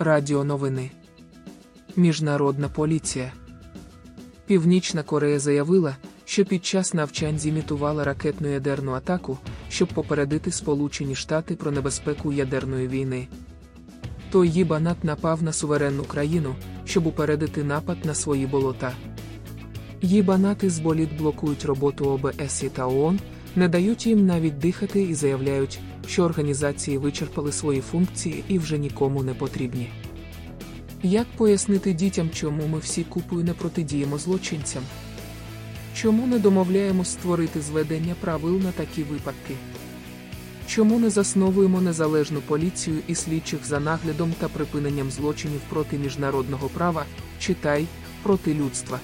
Радіоновини. Міжнародна поліція. Північна Корея заявила, що під час навчань зімітувала ракетну ядерну атаку, щоб попередити Сполучені Штати про небезпеку ядерної війни. Той їбанат напав на суверенну країну, щоб упередити напад на свої болота. Їбанати з боліт блокують роботу ОБСЄ та ООН, не дають їм навіть дихати і заявляють, що організації вичерпали свої функції і вже нікому не потрібні. Як пояснити дітям, чому ми всі купою не протидіємо злочинцям? Чому не домовляємось створити зведення правил на такі випадки? Чому не засновуємо незалежну поліцію і слідчих за наглядом та припиненням злочинів проти міжнародного права, читай, проти людства?